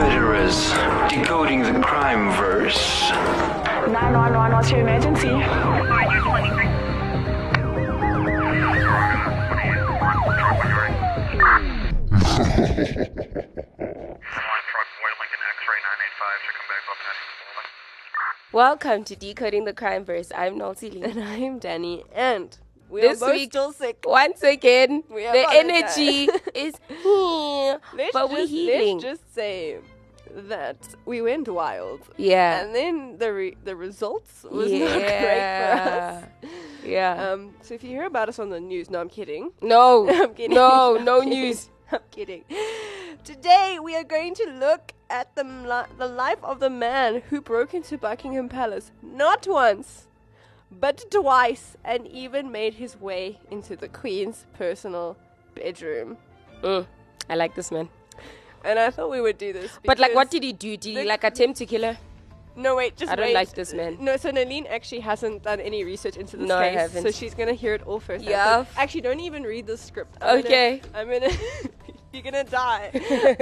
murderers decoding the crime verse. 911, what's your emergency? Welcome to Decoding the Crime Verse. I'm Nolty and I'm Danny, and we this are both week, still sick. Once again, the energy is here, but we're healing. Let's just say that we went wild. Yeah. And then the results was not great for us. Yeah. So if you hear about us on the news, no, I'm kidding. No. I'm kidding. No, no news. I'm kidding. Today we are going to look at the life of the man who broke into Buckingham Palace not once, but twice, and even made his way into the Queen's personal bedroom. I like this man. And I thought we would do this. But like, what did he do? Did he like attempt to kill her? No, wait, just wait. I don't like this man. No, so Nalene actually hasn't done any research into this case. I haven't. So she's going to hear it all first. Yeah. Actually, don't even read the script. I'm going to... You're going to die.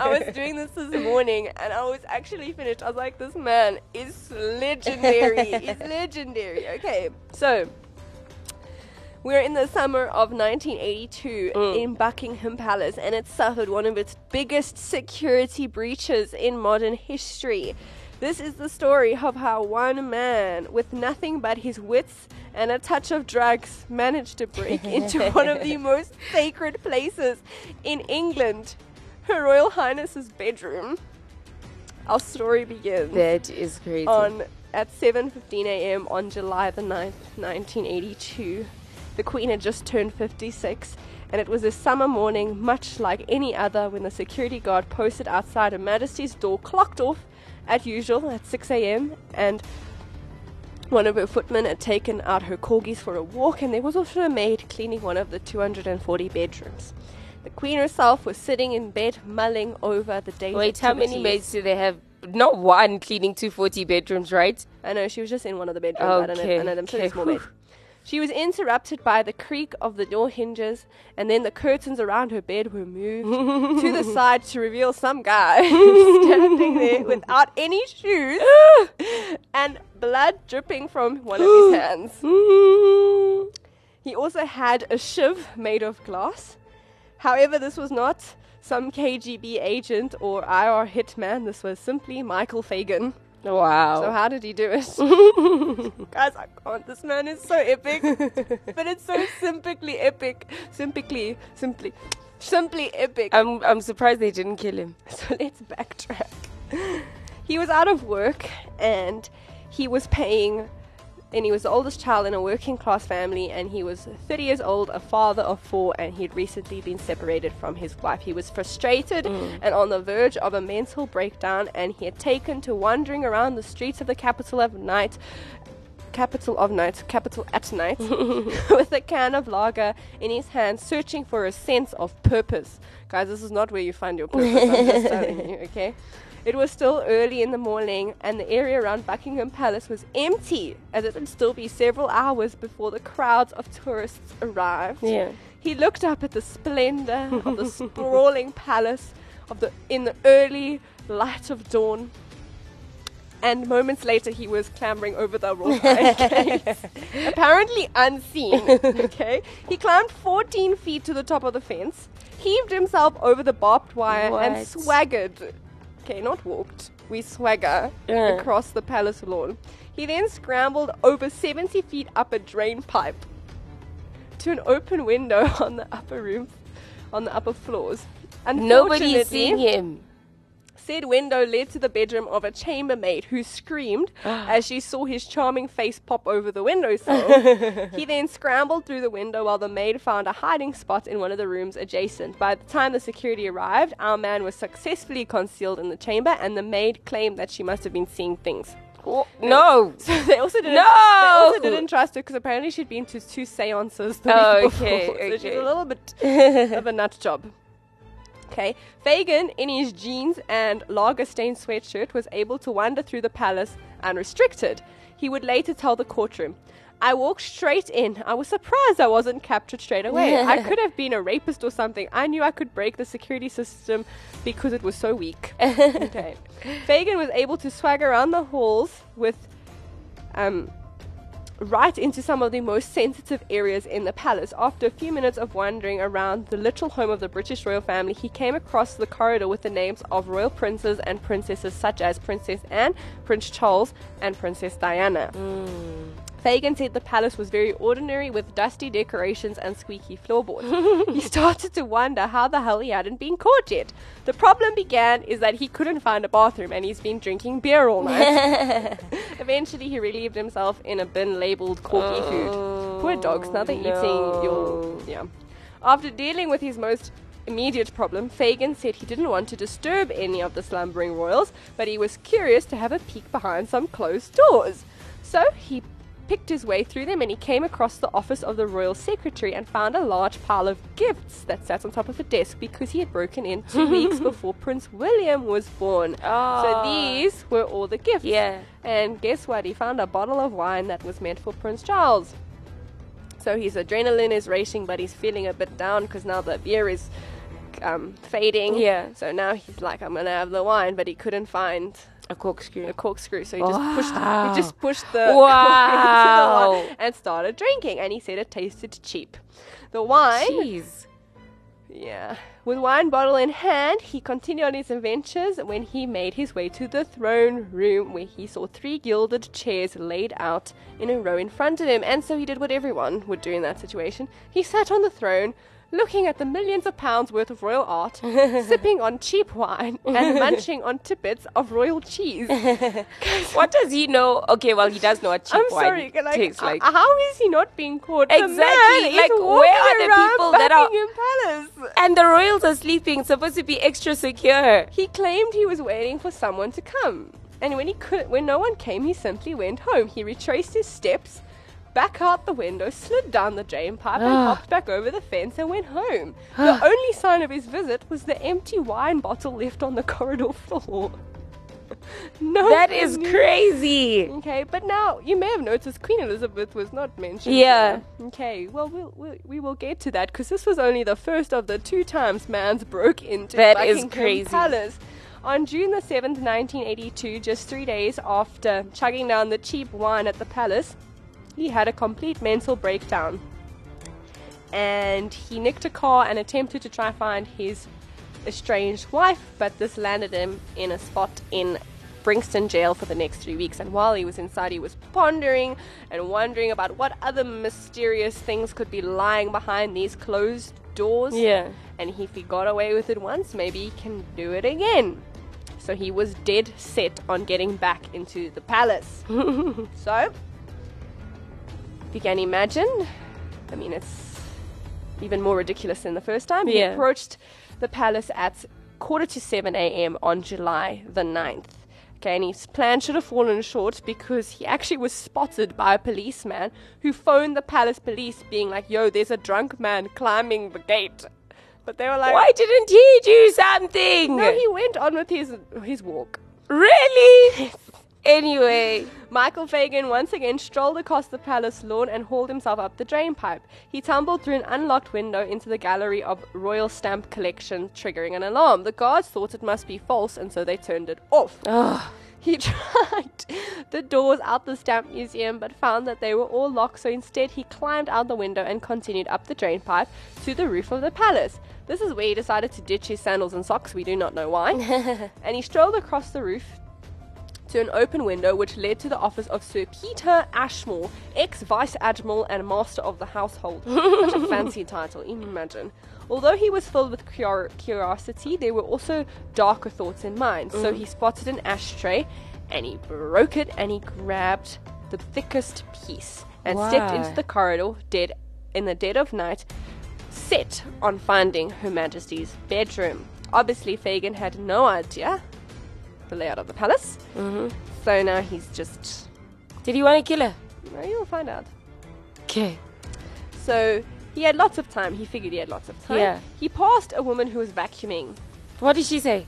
I was doing this morning and I was actually finished. I was like, this man is legendary. He's legendary. Okay, so we're in the summer of 1982 in Buckingham Palace, and it suffered one of its biggest security breaches in modern history. This is the story of how one man, with nothing but his wits and a touch of drugs, managed to break into one of the most sacred places in England, Her Royal Highness's bedroom. Our story begins. That is crazy. At 7:15 a.m. on July the 9th, 1982. The Queen had just turned 56, and it was a summer morning, much like any other, when the security guard posted outside Her Majesty's door clocked off as usual at 6 a.m. and one of her footmen had taken out her corgis for a walk, and there was also a maid cleaning one of the 240 bedrooms. The Queen herself was sitting in bed mulling over the day's activities. How many maids do they have? Not one cleaning 240 bedrooms, right? I know, she was just in one of the bedrooms. Okay. I don't know, I'm sure there's more maids. She was interrupted by the creak of the door hinges, and then the curtains around her bed were moved to the side to reveal some guy standing there without any shoes and blood dripping from one of his hands. He also had a shiv made of glass. However, this was not some KGB agent or IR hitman. This was simply Michael Fagan. Wow. So how did he do it? Guys, I can't. This man is so epic. But it's so simply epic. Simply epic. I'm surprised they didn't kill him. So let's backtrack. He was out of work, and he was paying, and he was the oldest child in a working class family, and he was 30 years old, a father of 4, and he had recently been separated from his wife. He was frustrated and on the verge of a mental breakdown, and he had taken to wandering around the streets of the capital at night with a can of lager in his hand, searching for a sense of purpose. Guys, this is not where you find your purpose. I'm just telling you, okay? It was still early in the morning, and the area around Buckingham Palace was empty, as it would still be several hours before the crowds of tourists arrived. Yeah. He looked up at the splendor of the sprawling palace in the early light of dawn, and moments later he was clambering over the rock staircase, apparently unseen. Okay, he climbed 14 feet to the top of the fence, heaved himself over the barbed wire, and swaggered. Okay, not walked. We swagger across the palace lawn. He then scrambled over 70 feet up a drain pipe to an open window on the upper room, on the upper floors. Nobody's seen him. Said window led to the bedroom of a chambermaid, who screamed as she saw his charming face pop over the windowsill. He then scrambled through the window while the maid found a hiding spot in one of the rooms adjacent. By the time the security arrived, our man was successfully concealed in the chamber, and the maid claimed that she must have been seeing things. No! So they also didn't trust her, because apparently she'd been to 2 seances the week before. So she's a little bit of a nut job. Okay, Fagan, in his jeans and lager-stained sweatshirt, was able to wander through the palace unrestricted. He would later tell the courtroom, I walked straight in. I was surprised I wasn't captured straight away. Yeah. I could have been a rapist or something. I knew I could break the security system because it was so weak. Okay. Fagan was able to swag around the halls with right into some of the most sensitive areas in the palace. After a few minutes of wandering around the little home of the British royal family, he came across the corridor with the names of royal princes and princesses such as Princess Anne, Prince Charles, and Princess Diana. Mm. Fagan said the palace was very ordinary, with dusty decorations and squeaky floorboards. He started to wonder how the hell he hadn't been caught yet. The problem began is that he couldn't find a bathroom, and he's been drinking beer all night. Eventually, he relieved himself in a bin labelled corky food. Poor dogs, now they're eating your... Yeah. After dealing with his most immediate problem, Fagan said he didn't want to disturb any of the slumbering royals, but he was curious to have a peek behind some closed doors. So he picked his way through them, and he came across the office of the royal secretary and found a large pile of gifts that sat on top of a desk because he had broken in 2 weeks before Prince William was born. Oh. So these were all the gifts. Yeah. And guess what? He found a bottle of wine that was meant for Prince Charles. So his adrenaline is racing, but he's feeling a bit down because now the beer is fading. Yeah. So now he's like, I'm gonna have the wine, but he couldn't find a corkscrew. A corkscrew. So he just pushed the corkscrew into the wine and started drinking. And he said it tasted cheap. The wine. Jeez. Yeah. With wine bottle in hand, he continued on his adventures when he made his way to the throne room, where he saw 3 gilded chairs laid out in a row in front of him. And so he did what everyone would do in that situation. He sat on the throne, looking at the millions of pounds worth of royal art, sipping on cheap wine, and munching on tippets of royal cheese. What does he know? Okay, well, he does know what cheap wine tastes like. How is he not being caught? Exactly. The man like, is where are the people that are Buckingham Palace? And the royals are sleeping, supposed to be extra secure. He claimed he was waiting for someone to come, and when no one came, he simply went home. He retraced his steps, back out the window, slid down the drainpipe, and hopped back over the fence and went home. The only sign of his visit was the empty wine bottle left on the corridor floor. No, that is crazy. Okay, but now you may have noticed Queen Elizabeth was not mentioned. Yeah. Okay, well, we will get to that, because this was only the first of the 2 times man's broke into Buckingham Palace. On June the 7th, 1982, just 3 days after chugging down the cheap wine at the palace, he had a complete mental breakdown, and he nicked a car and attempted to try find his estranged wife, but this landed him in a spot in Bringston jail for the next 3 weeks. And while he was inside, he was pondering and wondering about what other mysterious things could be lying behind these closed doors. Yeah. And if he got away with it once, maybe he can do it again. So he was dead set on getting back into the palace. So if you can imagine, I mean, it's even more ridiculous than the first time. Yeah. He approached the palace at 6:45 a.m. on July the 9th. Okay, and his plan should have fallen short because he actually was spotted by a policeman who phoned the palace police being like, yo, there's a drunk man climbing the gate. But they were like, why didn't he do something? No, he went on with his walk. Really? Anyway, Michael Fagan once again strolled across the palace lawn and hauled himself up the drainpipe. He tumbled through an unlocked window into the gallery of royal stamp collection, triggering an alarm. The guards thought it must be false, and so they turned it off. Ugh. He tried the doors out the stamp museum, but found that they were all locked, so instead he climbed out the window and continued up the drainpipe to the roof of the palace. This is where he decided to ditch his sandals and socks, we do not know why, and he strolled across the roof to an open window which led to the office of Sir Peter Ashmore, ex-Vice Admiral and Master of the Household. Such a fancy title, imagine. Although he was filled with curiosity, there were also darker thoughts in mind. So he spotted an ashtray, and he broke it, and he grabbed the thickest piece and stepped into the corridor in the dead of night, set on finding Her Majesty's bedroom. Obviously, Fagan had no idea the layout of the palace. So now he's just... Did he want to kill her? No, you'll find out. Okay. So he had lots of time. He figured he had lots of time. Yeah. He passed a woman who was vacuuming. What did she say?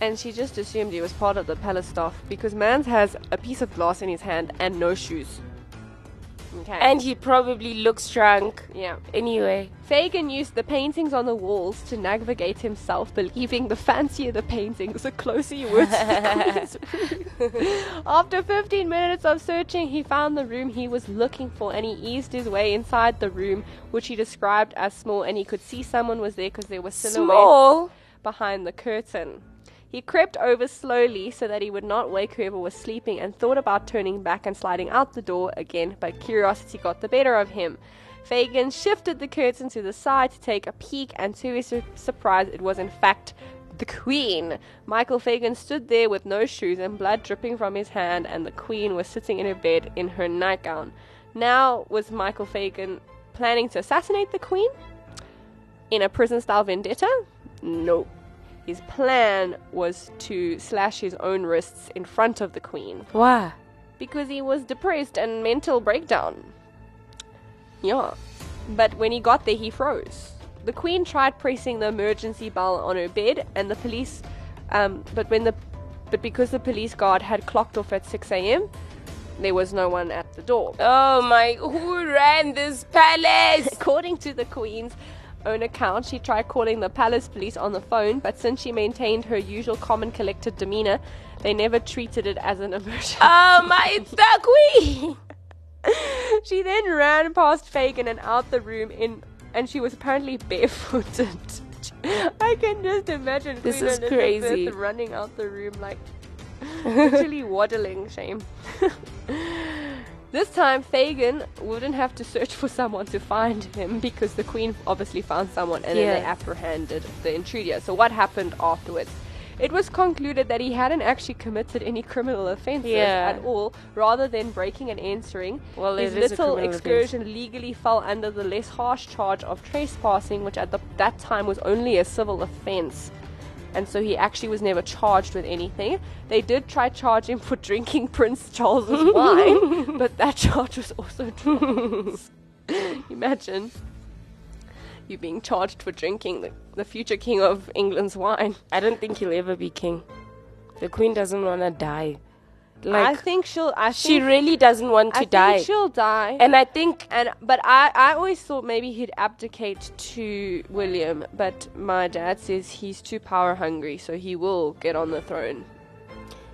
And she just assumed he was part of the palace staff because Mans has a piece of glass in his hand and no shoes. Okay. And he probably looks drunk. Yeah. Anyway. Fagan used the paintings on the walls to navigate himself, believing the fancier the paintings, the closer you were to the Queen's room. After 15 minutes of searching, he found the room he was looking for, and he eased his way inside the room, which he described as small, and he could see someone was there because there were silhouettes behind the curtain. He crept over slowly so that he would not wake whoever was sleeping, and thought about turning back and sliding out the door again, but curiosity got the better of him. Fagan shifted the curtain to the side to take a peek, and to his surprise, it was in fact the Queen. Michael Fagan stood there with no shoes and blood dripping from his hand, and the Queen was sitting in her bed in her nightgown. Now, was Michael Fagan planning to assassinate the Queen? In a prison-style vendetta? Nope. His plan was to slash his own wrists in front of the Queen. Why? Because he was depressed and mental breakdown. Yeah. But when he got there, he froze. The Queen tried pressing the emergency bell on her bed, and the police... But because the police guard had clocked off at 6 a.m., there was no one at the door. Oh my... Who ran this palace? According to the Queen's own account, she tried calling the palace police on the phone, but since she maintained her usual calm and collected demeanor, they never treated it as an emergency. Oh my, it's the Queen! She then ran past Fagan and out the room, and she was apparently barefooted. I can just imagine this Queen Elizabeth crazy running out the room, like literally waddling. Shame. This time, Fagan wouldn't have to search for someone to find him, because the Queen obviously found someone, and then they apprehended the intruder. So what happened afterwards? It was concluded that he hadn't actually committed any criminal offences at all, rather than breaking and entering. Well, his little excursion legally fell under the less harsh charge of trespassing, which at that time was only a civil offence. And so he actually was never charged with anything. They did try charge him for drinking Prince Charles's wine, but that charge was also dropped. Imagine you being charged for drinking the future king of England's wine. I don't think he'll ever be king. The Queen doesn't want to die. Like, I think she really doesn't want to die. I think she'll die. And I think... But I always thought maybe he'd abdicate to William. But my dad says he's too power hungry, so he will get on the throne.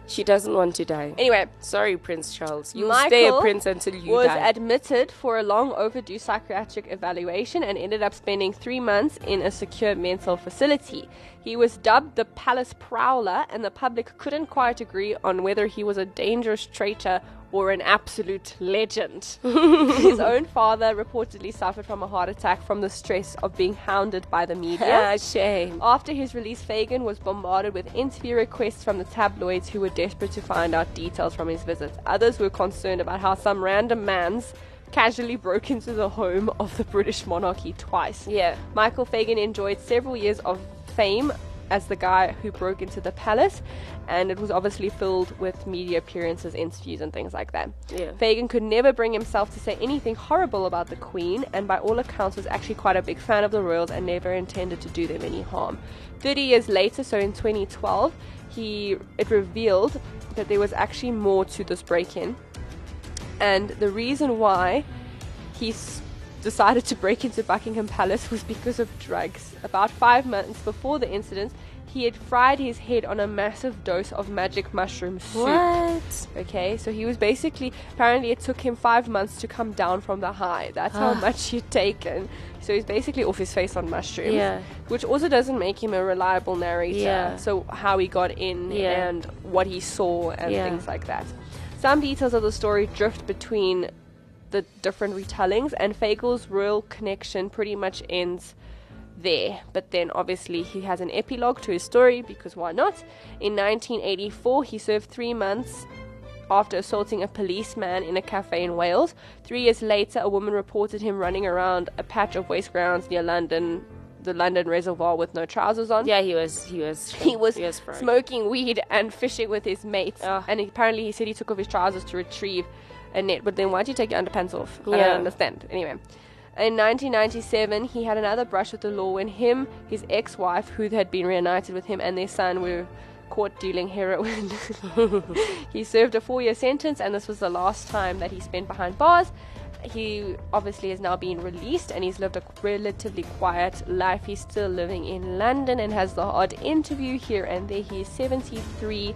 She doesn't want to die. Anyway. Sorry, Prince Charles. You'll stay a prince until you die. Michael was admitted for a long overdue psychiatric evaluation and ended up spending 3 months in a secure mental facility. He was dubbed the Palace Prowler, and the public couldn't quite agree on whether he was a dangerous traitor or an absolute legend. His own father reportedly suffered from a heart attack from the stress of being hounded by the media. Shame. After his release, Fagan was bombarded with interview requests from the tabloids, who were desperate to find out details from his visits. Others were concerned about how some random man's casually broke into the home of the British monarchy twice. Yeah. Michael Fagan enjoyed several years of fame as the guy who broke into the palace, and it was obviously filled with media appearances, interviews and things like that. Yeah. Fagan could never bring himself to say anything horrible about the Queen, and by all accounts was actually quite a big fan of the royals and never intended to do them any harm. 30 years later, so in 2012, it revealed that there was actually more to this break-in, and the reason why he decided to break into Buckingham Palace was because of drugs. About 5 months before the incident, he had fried his head on a massive dose of magic mushroom soup. What? Okay, so he was basically... Apparently it took him 5 months to come down from the high. That's how much he'd taken. So he's basically off his face on mushrooms. Yeah. Which also doesn't make him a reliable narrator. Yeah. So how he got in and what he saw and things like that. Some details of the story drift between the different retellings, and Fagel's royal connection pretty much ends there, but then obviously he has an epilogue to his story, because why not? In 1984, he served 3 months after assaulting a policeman in a cafe in Wales. 3 years later, a woman reported him running around a patch of waste grounds near London, the London Reservoir, with no trousers on. Yeah, he was smoking weed and fishing with his mates, and apparently he said he took off his trousers to retrieve a net, but then why do you take your underpants off? I don't understand. Anyway, in 1997, he had another brush with the law when him, his ex-wife, who had been reunited with him, and their son were caught dealing heroin. He served a 4-year sentence, and this was the last time that he spent behind bars. He obviously is now being released and he's lived a relatively quiet life. He's still living in London and has the odd interview here and there. He's 73.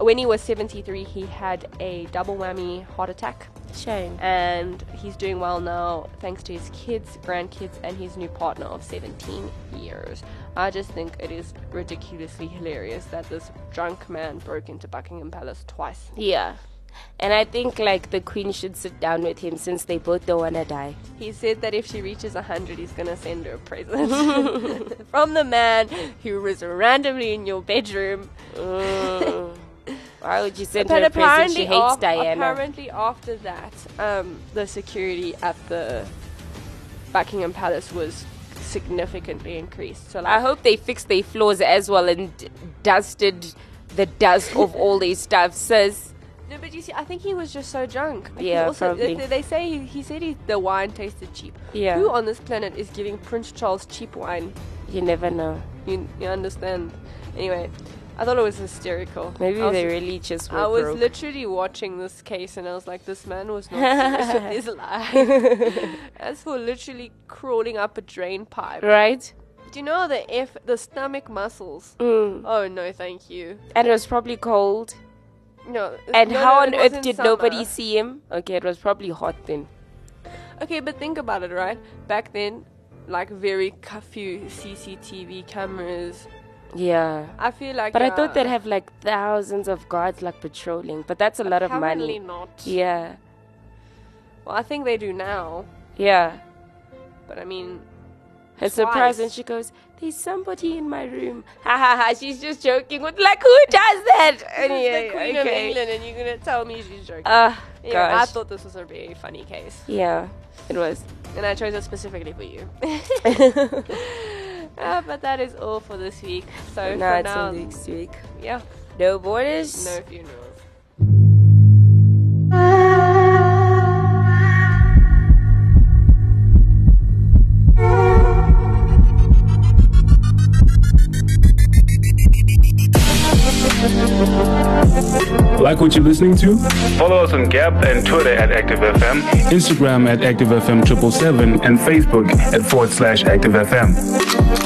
When he was 73, he had a double whammy heart attack. Shame. And he's doing well now thanks to his kids, grandkids, and his new partner of 17 years. I just think it is ridiculously hilarious that this drunk man broke into Buckingham Palace twice. Yeah. And I think, like, the Queen should sit down with him since they both don't want to die. He said that if she reaches 100, he's going to send her a present. From the man who was randomly in your bedroom. Why would you send her a present? She hates Diana. Apparently after that, the security at the Buckingham Palace was significantly increased. So, like, I hope they fixed their floors as well and dusted the dust of all their stuff, sis. No, but you see, I think he was just so drunk. Like, yeah, also, probably. They say he said the wine tasted cheap. Yeah. Who on this planet is giving Prince Charles cheap wine? You never know. You understand. Anyway, I thought it was hysterical. Maybe they really just were broke. I was literally watching this case and I was like, this man was not serious with his life. As for literally crawling up a drain pipe. Right. Do you know the stomach muscles? Mm. Oh, no, thank you. And it was probably cold. No. And how on earth did nobody see him? Okay, it was probably hot then. Okay, but think about it, right? Back then, like, very few CCTV cameras. Yeah. I feel like... But I thought they'd have, like, thousands of guards, like, patrolling. But that's a lot of money. Apparently not. Yeah. Well, I think they do now. Yeah. But, I mean... Her surprise when she goes, there's somebody in my room. Ha ha ha, she's just joking. With, like, who does that? And the Queen of England, and you're going to tell me she's joking. Anyway, gosh. I thought this was a very funny case. Yeah, it was. And I chose it specifically for you. But that is all for this week. So for now, next week. Yeah. No borders. No funerals. Like what you're listening to? Follow us on Gap and Twitter at ActiveFM, Instagram at ActiveFM777, and Facebook at /ActiveFM.